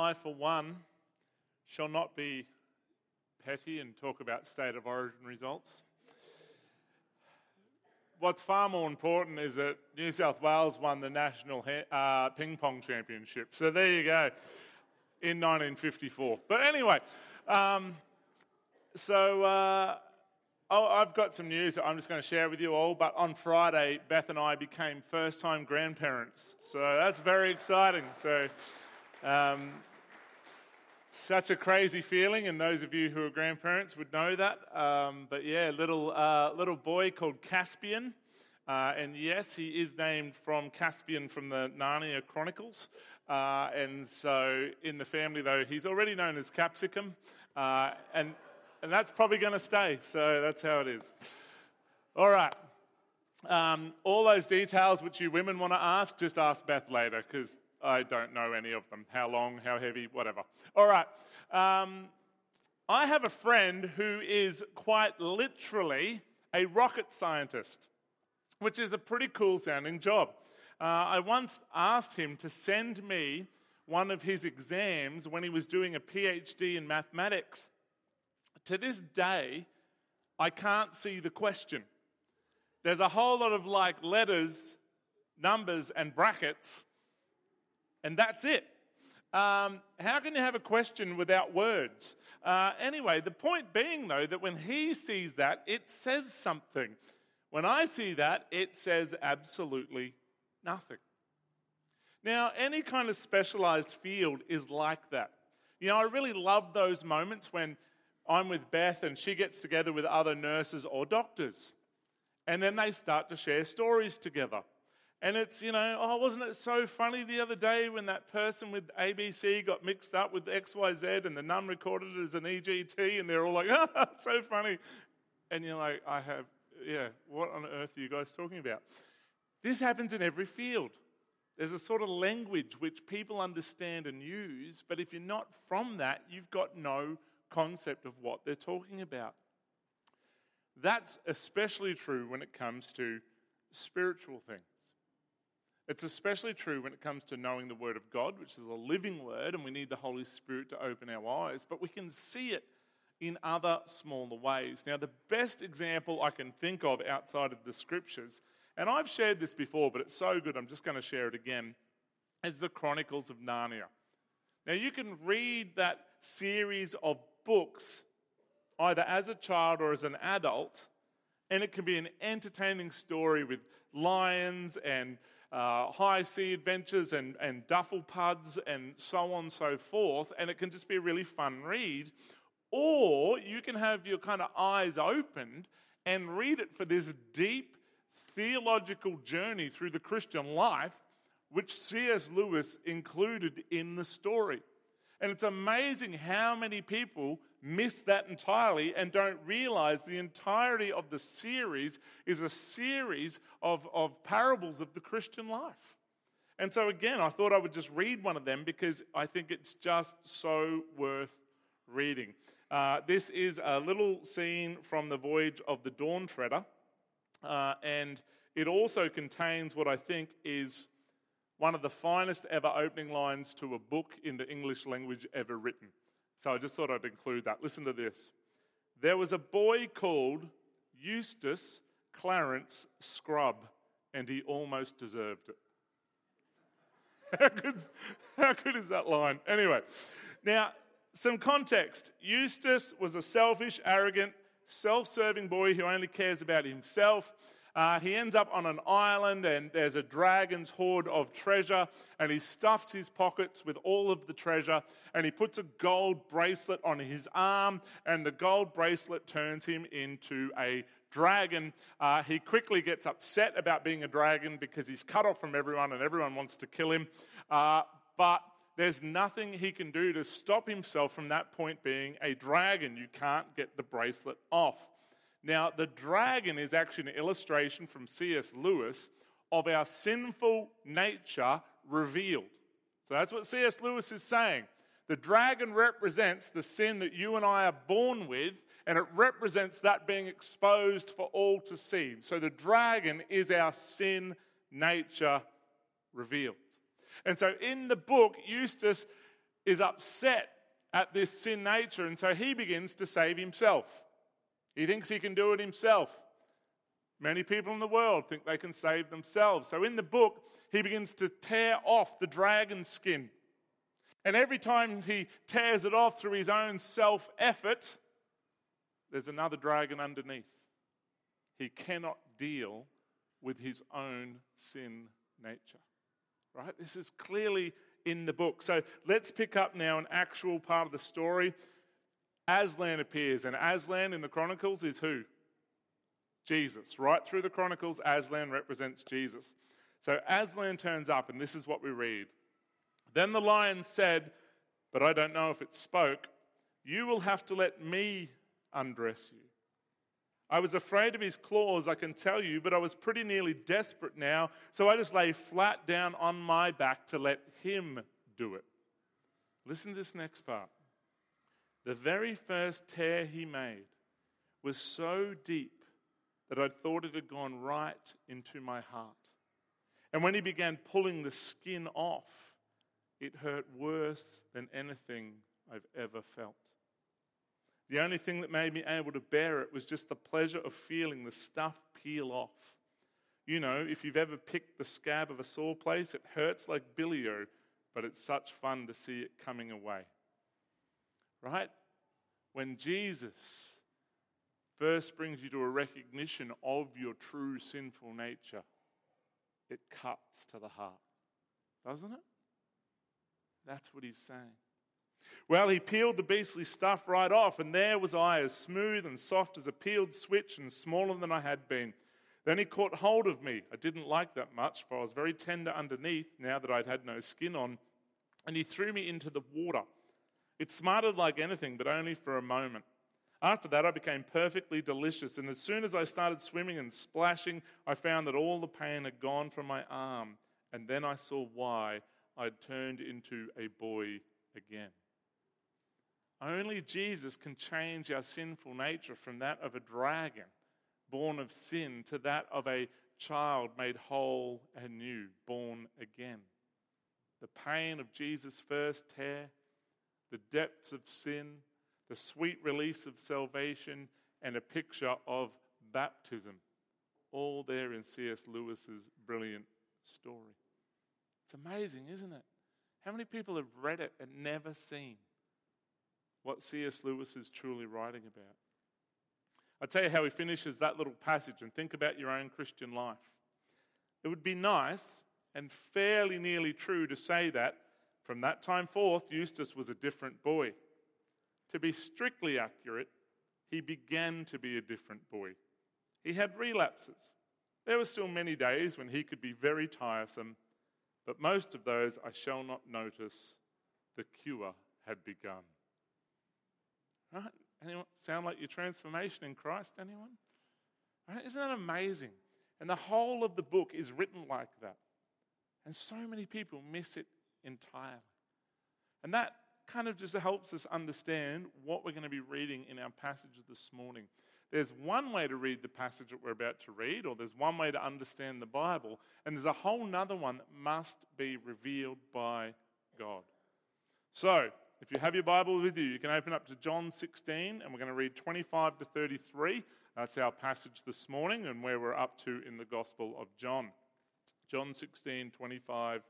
I, for one, shall not be petty and talk about state of origin results. What's far more important is that New South Wales won the National Ping Pong Championship. So there you go, in 1954. But anyway, I've got some news that I'm just going to share with you all. But on Friday, Beth and I became first-time grandparents. So that's very exciting. So such a crazy feeling, and those of you who are grandparents would know that. But yeah, little boy called Caspian, and yes, he is named from Caspian from the Narnia Chronicles. And so in the family, though, he's already known as Capsicum, and that's probably going to stay. So that's how it is. All right. All those details which you women want to ask, just ask Beth later, because I don't know any of them. How long, how heavy, whatever. All right. I have a friend who is quite literally a rocket scientist, which is a pretty cool sounding job. I once asked him to send me one of his exams when he was doing a PhD in mathematics. To this day, I can't see the question. There's a whole lot of like letters, numbers, and brackets, and that's it. How can you have a question without words? Anyway, the point being, though, that when he sees that, it says something. When I see that, it says absolutely nothing. Now, any kind of specialized field is like that. You know, I really love those moments when I'm with Beth and she gets together with other nurses or doctors, and then they start to share stories together. And it's, you know, oh, wasn't it so funny the other day when that person with ABC got mixed up with XYZ and the nun recorded it as an EGT, and they're all like, oh, so funny. And you're like, what on earth are you guys talking about? This happens in every field. There's a sort of language which people understand and use, but if you're not from that, you've got no concept of what they're talking about. That's especially true when it comes to spiritual things. It's especially true when it comes to knowing the Word of God, which is a living Word, and we need the Holy Spirit to open our eyes, but we can see it in other smaller ways. Now, the best example I can think of outside of the Scriptures, and I've shared this before, but it's so good, I'm just going to share it again, is the Chronicles of Narnia. Now, you can read that series of books either as a child or as an adult, and it can be an entertaining story with lions and high sea adventures and duffel puds and so on and so forth, and it can just be a really fun read. Or you can have your kind of eyes opened and read it for this deep theological journey through the Christian life, which C.S. Lewis included in the story. And it's amazing how many people miss that entirely and don't realize the entirety of the series is a series of parables of the Christian life. And so again, I thought I would just read one of them because I think it's just so worth reading. This is a little scene from The Voyage of the Dawn Treader, and it also contains what I think is one of the finest ever opening lines to a book in the English language ever written. So I just thought I'd include that. Listen to this. There was a boy called Eustace Clarence Scrub, and he almost deserved it. How good is that line? Anyway, now, some context. Eustace was a selfish, arrogant, self-serving boy who only cares about himself. He ends up on an island, and there's a dragon's hoard of treasure, and he stuffs his pockets with all of the treasure, and he puts a gold bracelet on his arm, and the gold bracelet turns him into a dragon. He quickly gets upset about being a dragon because he's cut off from everyone, and everyone wants to kill him. But there's nothing he can do to stop himself from that point being a dragon. You can't get the bracelet off. Now, the dragon is actually an illustration from C.S. Lewis of our sinful nature revealed. So that's what C.S. Lewis is saying. The dragon represents the sin that you and I are born with, and it represents that being exposed for all to see. So the dragon is our sin nature revealed. And so in the book, Eustace is upset at this sin nature, and so he begins to save himself. He thinks he can do it himself. Many people in the world think they can save themselves. So in the book, he begins to tear off the dragon skin. And every time he tears it off through his own self-effort, there's another dragon underneath. He cannot deal with his own sin nature. Right? This is clearly in the book. So let's pick up now an actual part of the story. Aslan appears, and Aslan in the Chronicles is who? Jesus. Right through the Chronicles, Aslan represents Jesus. So Aslan turns up, and this is what we read. Then the lion said, but I don't know if it spoke, you will have to let me undress you. I was afraid of his claws, I can tell you, but I was pretty nearly desperate now, so I just lay flat down on my back to let him do it. Listen to this next part. The very first tear he made was so deep that I thought it had gone right into my heart. And when he began pulling the skin off, it hurt worse than anything I've ever felt. The only thing that made me able to bear it was just the pleasure of feeling the stuff peel off. You know, if you've ever picked the scab of a sore place, it hurts like bilio, but it's such fun to see it coming away. Right? When Jesus first brings you to a recognition of your true sinful nature, it cuts to the heart, doesn't it? That's what he's saying. Well, he peeled the beastly stuff right off, and there was I, as smooth and soft as a peeled switch and smaller than I had been. Then he caught hold of me. I didn't like that much, for I was very tender underneath now that I'd had no skin on, and he threw me into the water. It smarted like anything, but only for a moment. After that, I became perfectly delicious, and as soon as I started swimming and splashing, I found that all the pain had gone from my arm, and then I saw why I'd turned into a boy again. Only Jesus can change our sinful nature from that of a dragon born of sin to that of a child made whole and new, born again. The pain of Jesus' first tear, the depths of sin, the sweet release of salvation, and a picture of baptism. All there in C.S. Lewis's brilliant story. It's amazing, isn't it? How many people have read it and never seen what C.S. Lewis is truly writing about? I'll tell you how he finishes that little passage, and think about your own Christian life. It would be nice and fairly nearly true to say that from that time forth, Eustace was a different boy. To be strictly accurate, he began to be a different boy. He had relapses. There were still many days when he could be very tiresome, but most of those I shall not notice. The cure had begun. Right? Anyone sound like your transformation in Christ, anyone? Right? Isn't that amazing? And the whole of the book is written like that. And so many people miss it entirely. And that kind of just helps us understand what we're going to be reading in our passage this morning. There's one way to read the passage that we're about to read, or there's one way to understand the Bible, and there's a whole nother one that must be revealed by God. So, if you have your Bible with you, you can open up to John 16, and we're going to read 25 to 33. That's our passage this morning, and where we're up to in the Gospel of John. John 16, 25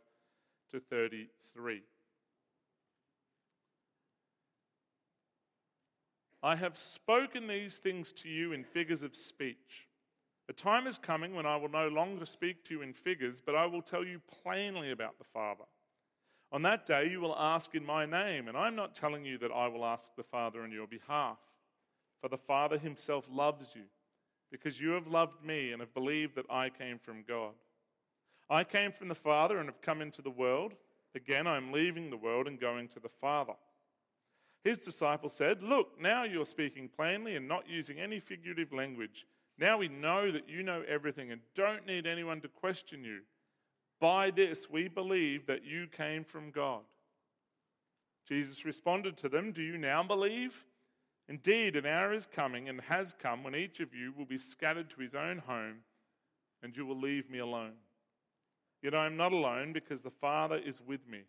to 33. I have spoken these things to you in figures of speech. The time is coming when I will no longer speak to you in figures, but I will tell you plainly about the Father. On that day you will ask in my name, and I'm not telling you that I will ask the Father on your behalf. For the Father himself loves you, because you have loved me and have believed that I came from God. I came from the Father and have come into the world. Again, I am leaving the world and going to the Father. His disciples said, look, now you're speaking plainly and not using any figurative language. Now we know that you know everything and don't need anyone to question you. By this we believe that you came from God. Jesus responded to them, do you now believe? Indeed, an hour is coming and has come when each of you will be scattered to his own home, and you will leave me alone. Yet I am not alone, because the Father is with me.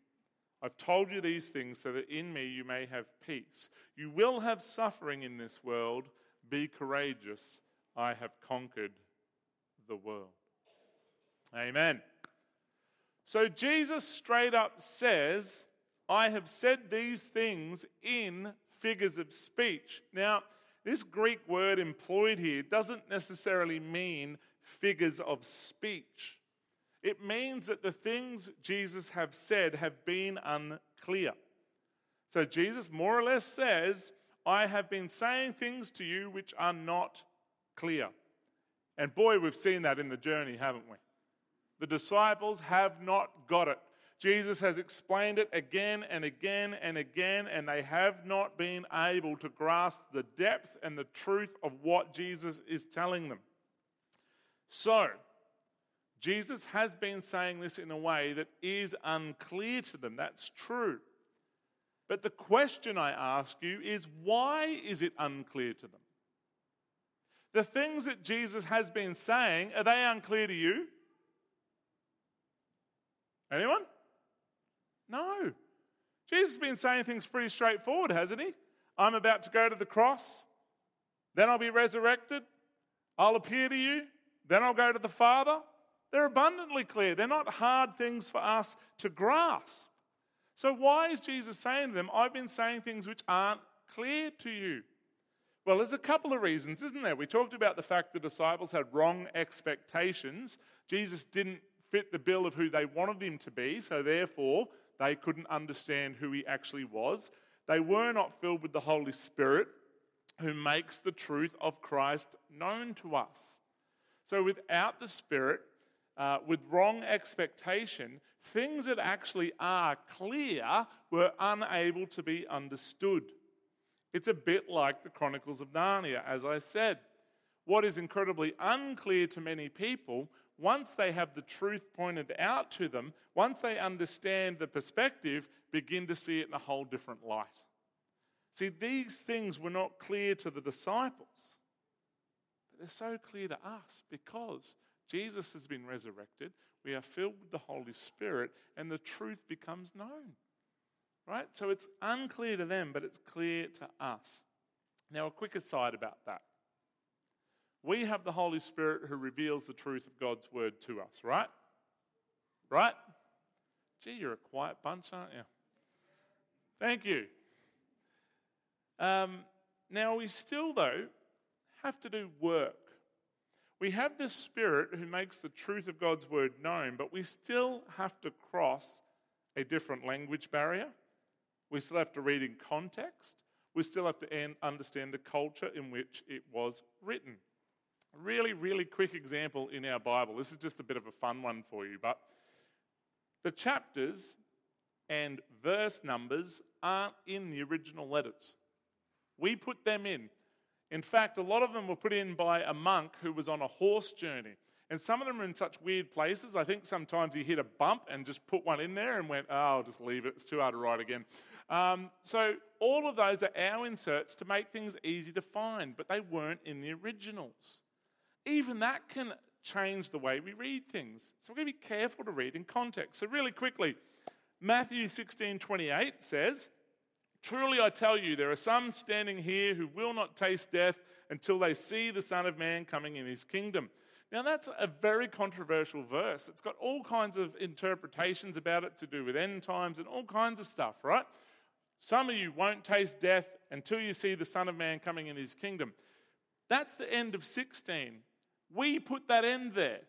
I've told you these things so that in me you may have peace. You will have suffering in this world. Be courageous. I have conquered the world. Amen. So Jesus straight up says, I have said these things in figures of speech. Now, this Greek word employed here doesn't necessarily mean figures of speech. It means that the things Jesus have said have been unclear. So Jesus more or less says, I have been saying things to you which are not clear. And boy, we've seen that in the journey, haven't we? The disciples have not got it. Jesus has explained it again and again and again, and they have not been able to grasp the depth and the truth of what Jesus is telling them. So, Jesus has been saying this in a way that is unclear to them. That's true. But the question I ask you is, why is it unclear to them? The things that Jesus has been saying, are they unclear to you? Anyone? No. Jesus has been saying things pretty straightforward, hasn't he? I'm about to go to the cross. Then I'll be resurrected. I'll appear to you. Then I'll go to the Father. They're abundantly clear. They're not hard things for us to grasp. So why is Jesus saying to them, I've been saying things which aren't clear to you? Well, there's a couple of reasons, isn't there? We talked about the fact the disciples had wrong expectations. Jesus didn't fit the bill of who they wanted him to be, so therefore they couldn't understand who he actually was. They were not filled with the Holy Spirit, who makes the truth of Christ known to us. So without the Spirit, with wrong expectation, things that actually are clear were unable to be understood. It's a bit like the Chronicles of Narnia, as I said. What is incredibly unclear to many people, once they have the truth pointed out to them, once they understand the perspective, begin to see it in a whole different light. See, these things were not clear to the disciples, but they're so clear to us because Jesus has been resurrected, we are filled with the Holy Spirit, and the truth becomes known. Right? So it's unclear to them, but it's clear to us. Now, a quick aside about that. We have the Holy Spirit who reveals the truth of God's word to us, right? Right? Gee, you're a quiet bunch, aren't you? Thank you. Now, we still, though, have to do work. We have the Spirit who makes the truth of God's word known, but we still have to cross a different language barrier. We still have to read in context. We still have to understand the culture in which it was written. Really, really quick example in our Bible. This is just a bit of a fun one for you, but the chapters and verse numbers aren't in the original letters. We put them in. In fact, a lot of them were put in by a monk who was on a horse journey. And some of them are in such weird places. I think sometimes he hit a bump and just put one in there and went, oh, I'll just leave it. It's too hard to write again. So all of those are our inserts to make things easy to find, but they weren't in the originals. Even that can change the way we read things. So we're going to be careful to read in context. So really quickly, Matthew 16:28 says, truly I tell you, there are some standing here who will not taste death until they see the Son of Man coming in his kingdom. Now that's a very controversial verse. It's got all kinds of interpretations about it to do with end times and all kinds of stuff, right? Some of you won't taste death until you see the Son of Man coming in his kingdom. That's the end of 16. We put that end there.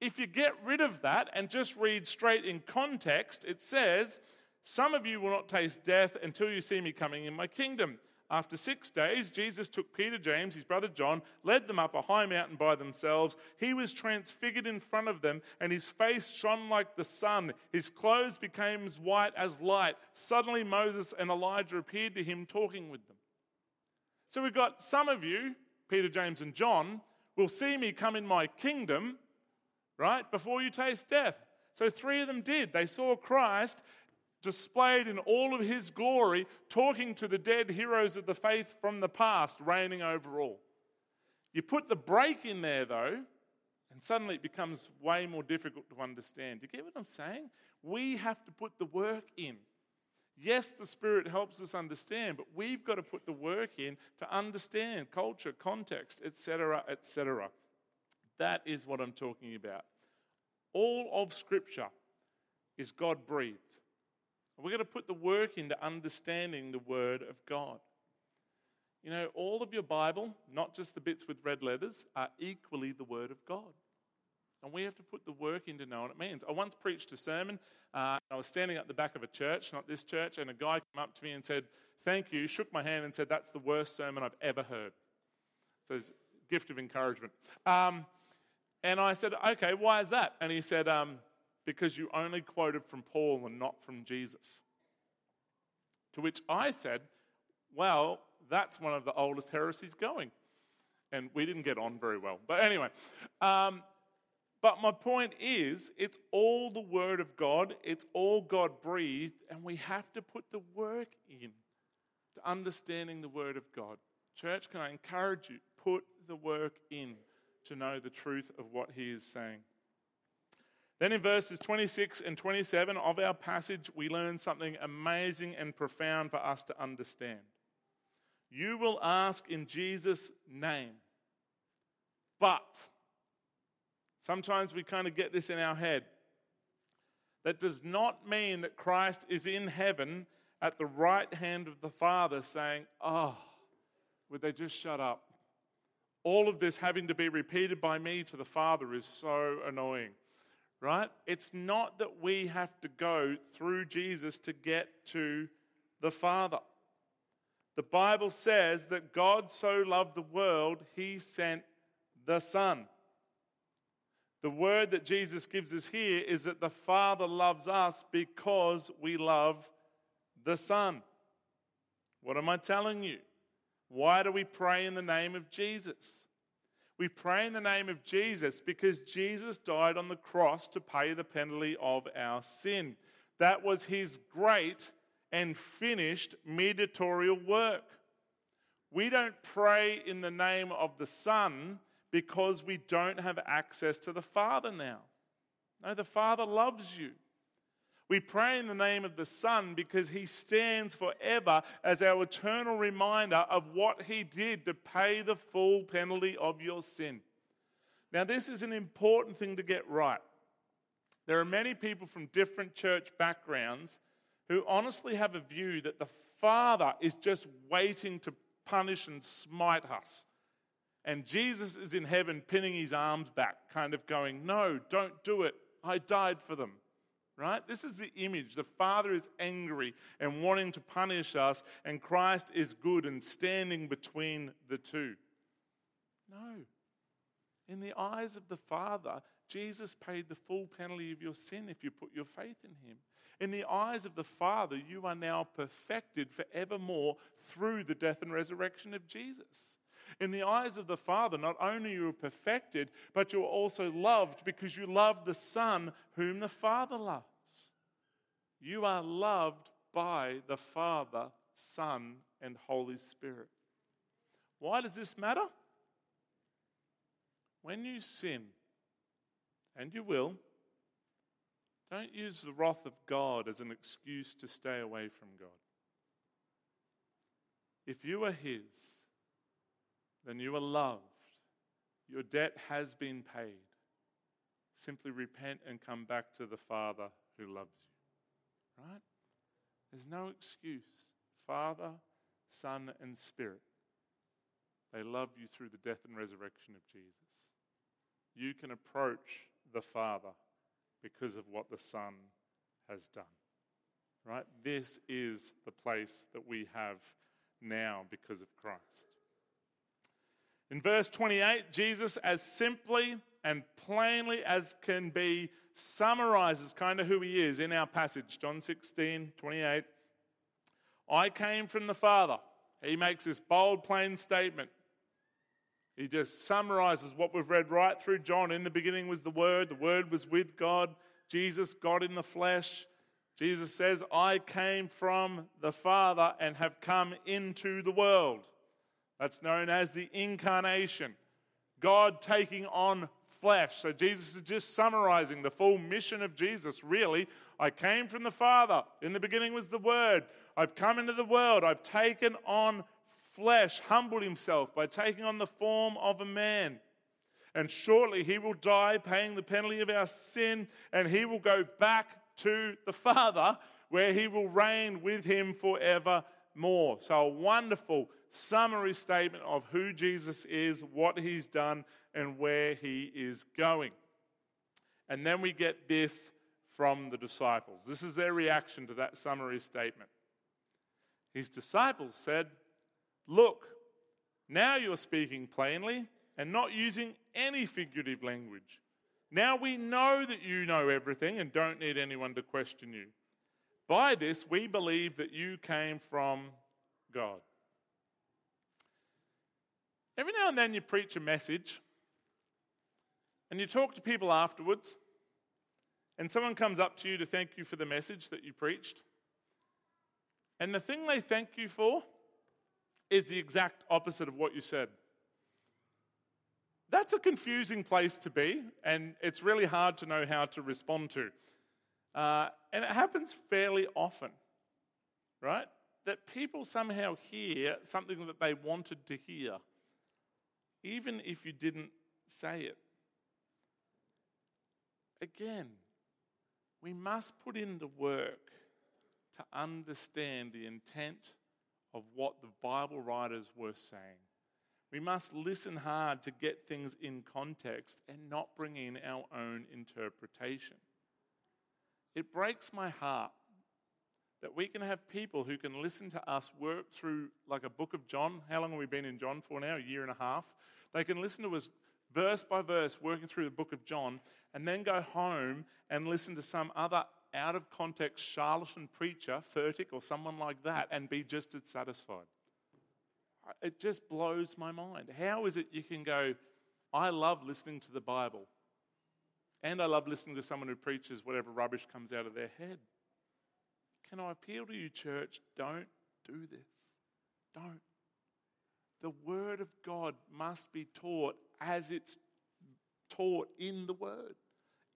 If you get rid of that and just read straight in context, it says, some of you will not taste death until you see me coming in my kingdom. After 6 days, Jesus took Peter, James, his brother John, led them up a high mountain by themselves. He was transfigured in front of them, and his face shone like the sun. His clothes became as white as light. Suddenly Moses and Elijah appeared to him, talking with them. So we've got some of you, Peter, James, and John, will see me come in my kingdom, right, before you taste death. So three of them did. They saw Christ displayed in all of his glory, talking to the dead heroes of the faith from the past, reigning over all. You put the break in there, though, and suddenly it becomes way more difficult to understand. Do you get what I'm saying? We have to put the work in. Yes, the Spirit helps us understand, but we've got to put the work in to understand culture, context, etc., etc. That is what I'm talking about. All of Scripture is God-breathed. We're going to put the work into understanding the Word of God. You know, all of your Bible, not just the bits with red letters, are equally the Word of God. And we have to put the work in to know what it means. I once preached a sermon. I was standing at the back of a church, not this church, and a guy came up to me and said, "Thank you," shook my hand and said, "That's the worst sermon I've ever heard." So it's a gift of encouragement. And I said, "Okay, why is that?" And he said, "Because you only quoted from Paul and not from Jesus." To which I said, "Well, that's one of the oldest heresies going." And we didn't get on very well. But anyway, but my point is, it's all the Word of God, it's all God-breathed, and we have to put the work in to understanding the Word of God. Church, can I encourage you, put the work in to know the truth of what he is saying. Then in verses 26 and 27 of our passage, we learn something amazing and profound for us to understand. "You will ask in Jesus' name, but..." Sometimes we kind of get this in our head. That does not mean that Christ is in heaven at the right hand of the Father saying, "Oh, would they just shut up? All of this having to be repeated by me to the Father is so annoying." Right? It's not that we have to go through Jesus to get to the Father. The Bible says that God so loved the world, he sent the Son. The word that Jesus gives us here is that the Father loves us because we love the Son. What am I telling you? Why do we pray in the name of Jesus? We pray in the name of Jesus because Jesus died on the cross to pay the penalty of our sin. That was his great and finished mediatorial work. We don't pray in the name of the Son because we don't have access to the Father now. No, the Father loves you. We pray in the name of the Son because he stands forever as our eternal reminder of what he did to pay the full penalty of your sin. Now, this is an important thing to get right. There are many people from different church backgrounds who honestly have a view that the Father is just waiting to punish and smite us. And Jesus is in heaven pinning his arms back, kind of going, "No, don't do it. I died for them." Right? This is the image. The Father is angry and wanting to punish us, and Christ is good and standing between the two. No. In the eyes of the Father, Jesus paid the full penalty of your sin if you put your faith in him. In the eyes of the Father, you are now perfected forevermore through the death and resurrection of Jesus. In the eyes of the Father, not only you are perfected, but you are also loved because you love the Son whom the Father loves. You are loved by the Father, Son, and Holy Spirit. Why does this matter? When you sin, and you will, don't use the wrath of God as an excuse to stay away from God. If you are his, then you are loved. Your debt has been paid. Simply repent and come back to the Father who loves you. Right? There's no excuse. Father, Son, and Spirit. They love you through the death and resurrection of Jesus. You can approach the Father because of what the Son has done. Right? This is the place that we have now because of Christ. In verse 28, Jesus, as simply and plainly as can be, summarizes kind of who he is in our passage. John 16:28. "I came from the Father." He makes this bold, plain statement. He just summarizes what we've read right through John. In the beginning was the Word was with God, Jesus, God in the flesh. Jesus says, "I came from the Father and have come into the world." That's known as the incarnation. God taking on flesh. So Jesus is just summarizing the full mission of Jesus, really. I came from the Father. In the beginning was the Word. I've come into the world. I've taken on flesh, humbled himself by taking on the form of a man. And shortly he will die, paying the penalty of our sin, and he will go back to the Father, where he will reign with him forevermore. So a wonderful summary statement of who Jesus is, what he's done, and where he is going. And then we get this from the disciples. This is their reaction to that summary statement. His disciples said, "Look, now you're speaking plainly and not using any figurative language. Now we know that you know everything and don't need anyone to question you. By this we believe that you came from God." Every now and then you preach a message and you talk to people afterwards, and someone comes up to you to thank you for the message that you preached, and the thing they thank you for is the exact opposite of what you said. That's a confusing place to be, and it's really hard to know how to respond to. And it happens fairly often, right? That people somehow hear something that they wanted to hear, even if you didn't say it. Again, we must put in the work to understand the intent of what the Bible writers were saying. We must listen hard to get things in context and not bring in our own interpretation. It breaks my heart that we can have people who can listen to us work through like a book of John. How long have we been in John for now? A year and a half. They can listen to us verse by verse working through the book of John, and then go home and listen to some other out-of-context charlatan preacher, Furtick or someone like that, and be just as satisfied. It just blows my mind. How is it you can go, I love listening to the Bible, and I love listening to someone who preaches whatever rubbish comes out of their head? Can I appeal to you, church? Don't do this. Don't. The Word of God must be taught as it's taught in the Word,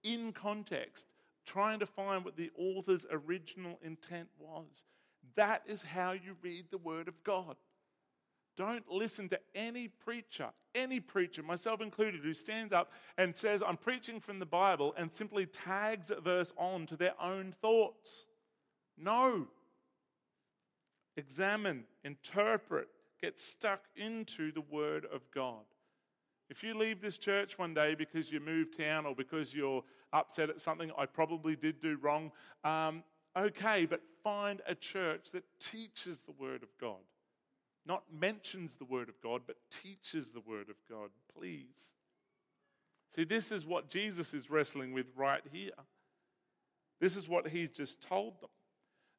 in context, trying to find what the author's original intent was. That is how you read the Word of God. Don't listen to any preacher, myself included, who stands up and says, I'm preaching from the Bible, and simply tags a verse on to their own thoughts. No. Examine, interpret, get stuck into the Word of God. If you leave this church one day because you moved town or because you're upset at something I probably did do wrong, okay, but find a church that teaches the Word of God. Not mentions the Word of God, but teaches the Word of God, please. See, this is what Jesus is wrestling with right here. This is what he's just told them.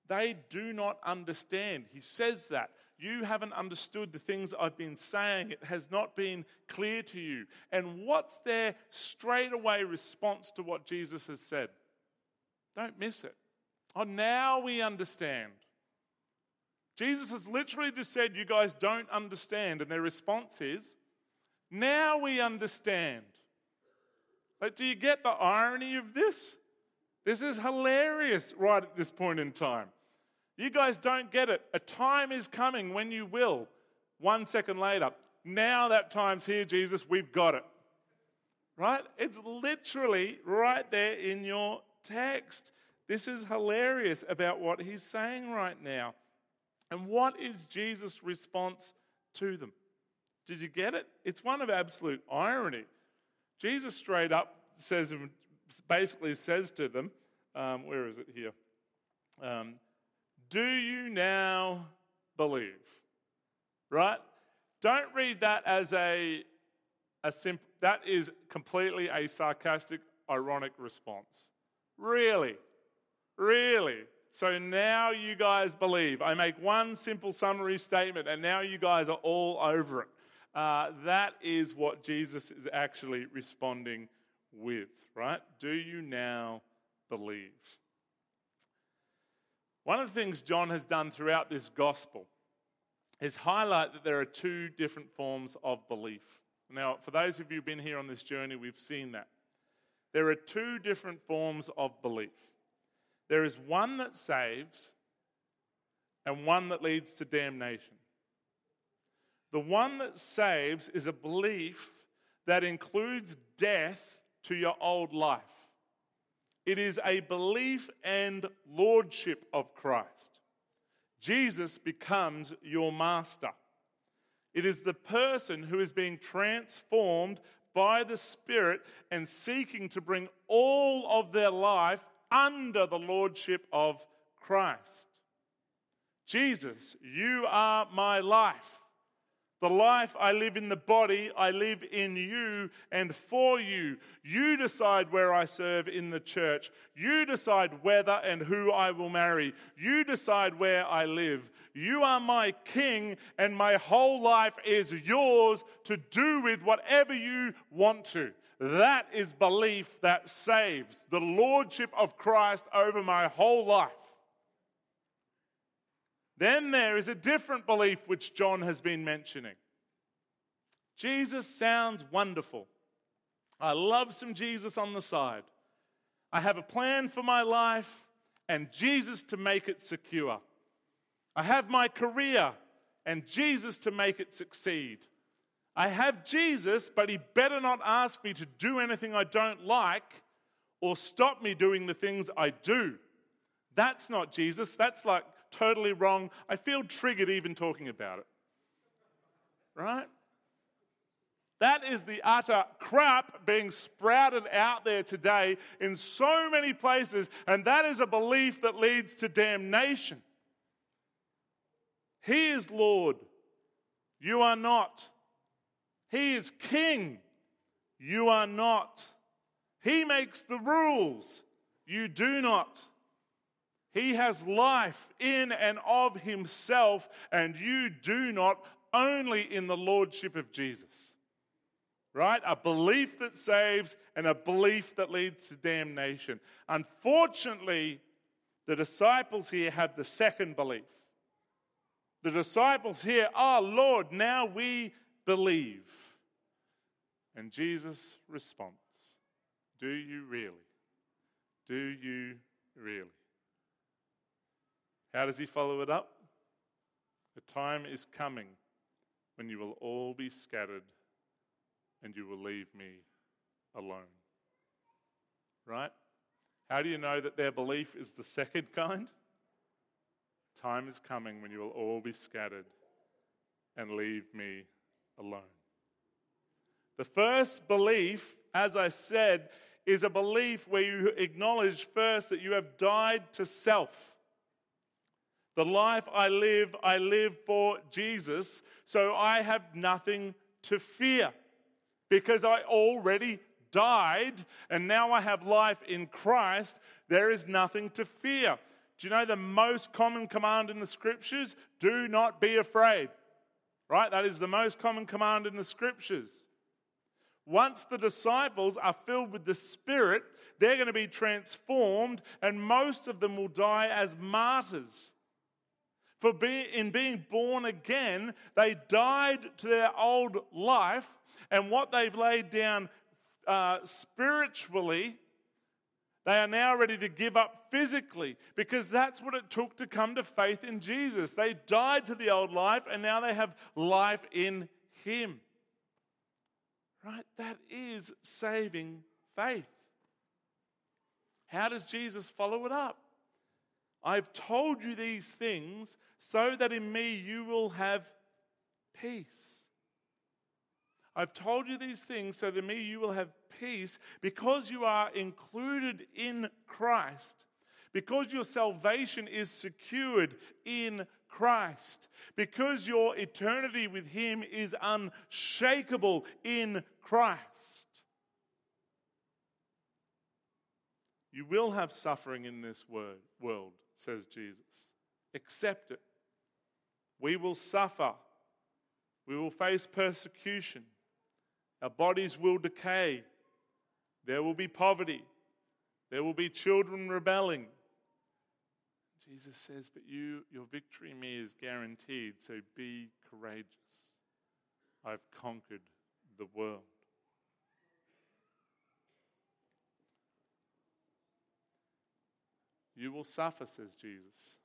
They do not understand. He says that. You haven't understood the things I've been saying. It has not been clear to you. And what's their straightaway response to what Jesus has said? Don't miss it. Oh, now we understand. Jesus has literally just said, you guys don't understand. And their response is, now we understand. Like, do you get the irony of this? This is hilarious right at this point in time. You guys don't get it. A time is coming when you will. 1 second later, now that time's here, Jesus, we've got it. Right? It's literally right there in your text. This is hilarious about what he's saying right now. And what is Jesus' response to them? Did you get it? It's one of absolute irony. Jesus straight up says, basically says to them, where is it here? Do you now believe? Right? Don't read that as a simple, that is completely a sarcastic, ironic response. Really? Really? So now you guys believe. I make one simple summary statement and now you guys are all over it. That is what Jesus is actually responding with, right? Do you now believe? One of the things John has done throughout this gospel is highlight that there are two different forms of belief. Now, for those of you who've been here on this journey, we've seen that. There are two different forms of belief. There is one that saves and one that leads to damnation. The one that saves is a belief that includes death to your old life. It is a belief and lordship of Christ. Jesus becomes your master. It is the person who is being transformed by the Spirit and seeking to bring all of their life under the lordship of Christ. Jesus, you are my life. The life I live in the body, I live in you and for you. You decide where I serve in the church. You decide whether and who I will marry. You decide where I live. You are my king, and my whole life is yours to do with whatever you want to. That is belief that saves. The lordship of Christ over my whole life. Then there is a different belief which John has been mentioning. Jesus sounds wonderful. I love some Jesus on the side. I have a plan for my life and Jesus to make it secure. I have my career and Jesus to make it succeed. I have Jesus, but he better not ask me to do anything I don't like or stop me doing the things I do. That's not Jesus. That's like totally wrong. I feel triggered even talking about it. Right? That is the utter crap being sprouted out there today in so many places, and that is a belief that leads to damnation. He is Lord. You are not. He is King. You are not. He makes the rules. You do not. He has life in and of himself, and you do not, only in the lordship of Jesus. Right? A belief that saves and a belief that leads to damnation. Unfortunately, the disciples here had the second belief. The disciples here, "Oh Lord, now we believe." And Jesus' response, "Do you really? Do you really?" How does he follow it up? "The time is coming when you will all be scattered and you will leave me alone." Right? How do you know that their belief is the second kind? Time is coming when you will all be scattered and leave me alone. The first belief, as I said, is a belief where you acknowledge first that you have died to self. The life I live for Jesus, so I have nothing to fear because I already died and now I have life in Christ. There is nothing to fear. Do you know the most common command in the Scriptures? Do not be afraid, right? That is the most common command in the Scriptures. Once the disciples are filled with the Spirit, they're going to be transformed and most of them will die as martyrs. For in being born again, they died to their old life, and what they've laid down spiritually, they are now ready to give up physically, because that's what it took to come to faith in Jesus. They died to the old life, and now they have life in him. Right? That is saving faith. How does Jesus follow it up? "I've told you these things so that in me you will have peace." I've told you these things so that in me you will have peace because you are included in Christ, because your salvation is secured in Christ, because your eternity with him is unshakable in Christ. You will have suffering in this world, says Jesus. Accept it. We will suffer. We will face persecution. Our bodies will decay. There will be poverty. There will be children rebelling. Jesus says, but your victory in me is guaranteed, so be courageous. I've conquered the world. You will suffer, says Jesus,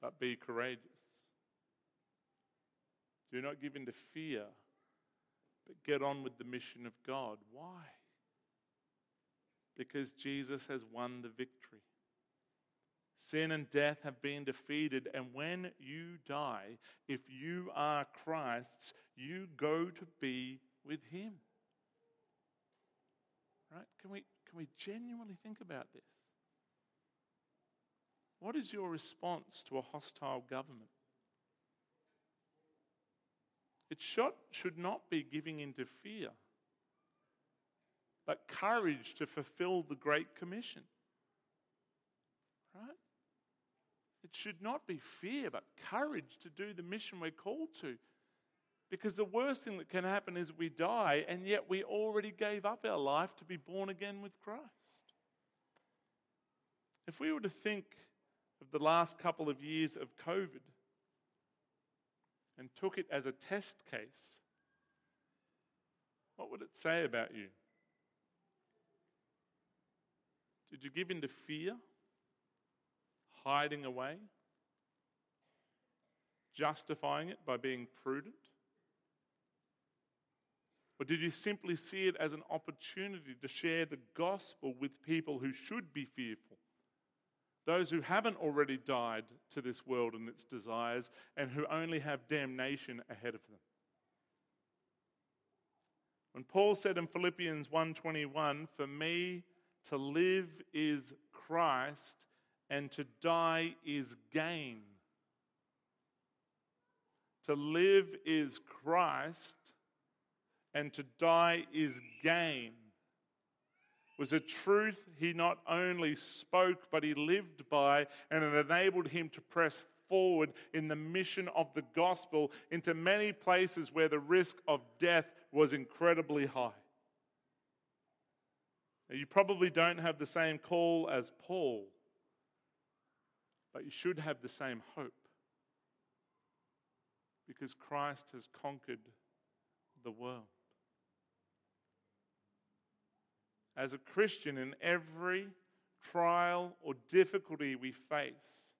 but be courageous. Do not give in to fear, but get on with the mission of God. Why? Because Jesus has won the victory. Sin and death have been defeated, and when you die, if you are Christ's, you go to be with him. Right? Can we genuinely think about this? What is your response to a hostile government? It should not be giving in to fear, but courage to fulfill the Great Commission. Right? It should not be fear, but courage to do the mission we're called to. Because the worst thing that can happen is we die, and yet we already gave up our life to be born again with Christ. If we were to think of the last couple of years of COVID and took it as a test case, what would it say about you? Did you give in to fear? Hiding away? Justifying it by being prudent? Or did you simply see it as an opportunity to share the gospel with people who should be fearful? Those who haven't already died to this world and its desires, and who only have damnation ahead of them. When Paul said in Philippians 1:21, "For me to live is Christ, and to die is gain." To live is Christ, and to die is gain, was a truth he not only spoke, but he lived by, and it enabled him to press forward in the mission of the gospel into many places where the risk of death was incredibly high. Now, you probably don't have the same call as Paul, but you should have the same hope, because Christ has conquered the world. As a Christian, in every trial or difficulty we face,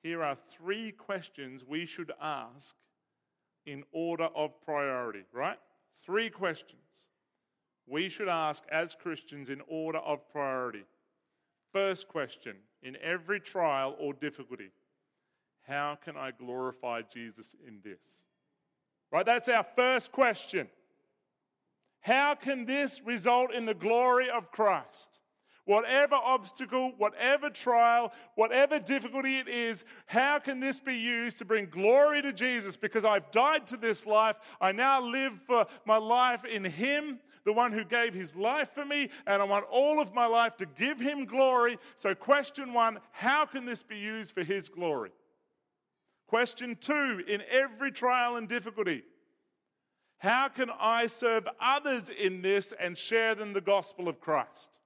here are three questions we should ask in order of priority, right? Three questions we should ask as Christians in order of priority. First question, in every trial or difficulty, how can I glorify Jesus in this? Right, that's our first question. How can this result in the glory of Christ? Whatever obstacle, whatever trial, whatever difficulty it is, how can this be used to bring glory to Jesus? Because I've died to this life. I now live for my life in him, the one who gave his life for me, and I want all of my life to give him glory. So question one, how can this be used for his glory? Question two, in every trial and difficulty, how can I serve others in this and share them the gospel of Christ?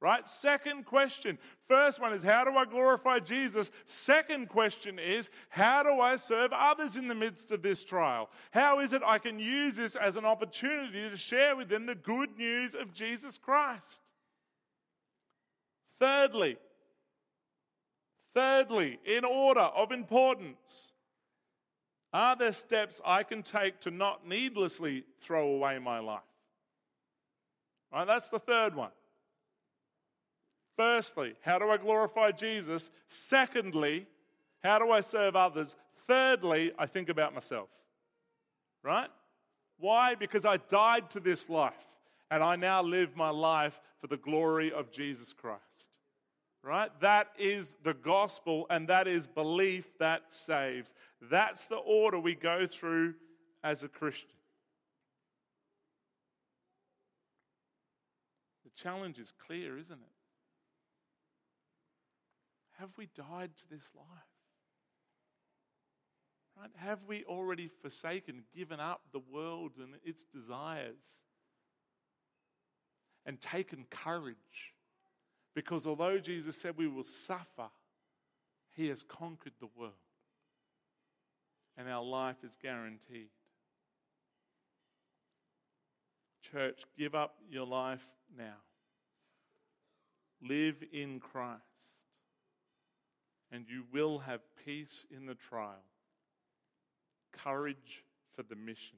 Right? Second question. First one is, how do I glorify Jesus? Second question is, how do I serve others in the midst of this trial? How is it I can use this as an opportunity to share with them the good news of Jesus Christ? Thirdly, in order of importance, are there steps I can take to not needlessly throw away my life? All right, that's the third one. Firstly, how do I glorify Jesus? Secondly, how do I serve others? Thirdly, I think about myself. Right? Why? Because I died to this life, and I now live my life for the glory of Jesus Christ. Right? That is the gospel, and that is belief that saves. That's the order we go through as a Christian. The challenge is clear, isn't it? Have we died to this life? Right? Have we already forsaken, given up the world and its desires, and taken courage? Because although Jesus said we will suffer, he has conquered the world, and our life is guaranteed. Church, give up your life now. Live in Christ, and you will have peace in the trial, courage for the mission,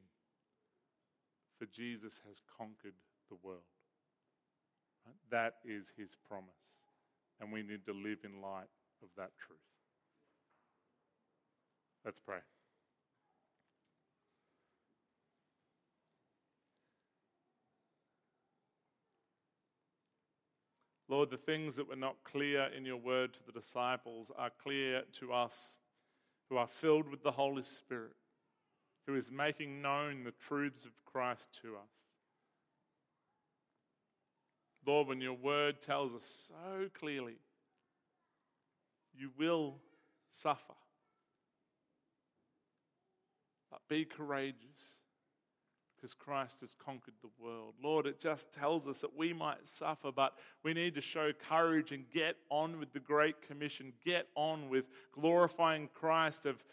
for Jesus has conquered the world. Right? That is his promise, and we need to live in light of that truth. Let's pray. Lord, the things that were not clear in your word to the disciples are clear to us who are filled with the Holy Spirit, who is making known the truths of Christ to us. Lord, when your word tells us so clearly, you will suffer. But be courageous, because Christ has conquered the world. Lord, it just tells us that we might suffer, but we need to show courage and get on with the Great Commission, get on with glorifying Christ, of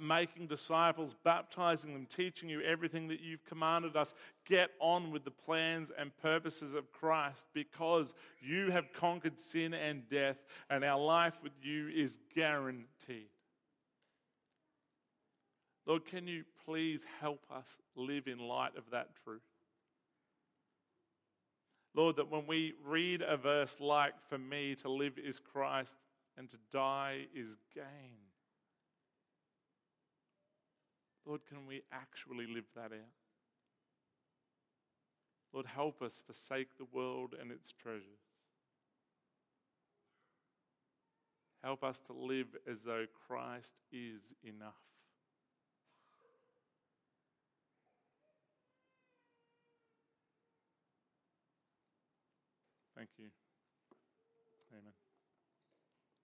making disciples, baptizing them, teaching you everything that you've commanded us. Get on with the plans and purposes of Christ, because you have conquered sin and death, and our life with you is guaranteed. Lord, can you please help us live in light of that truth? Lord, that when we read a verse like, "For me to live is Christ and to die is gain," Lord, can we actually live that out? Lord, help us forsake the world and its treasures. Help us to live as though Christ is enough. Thank you.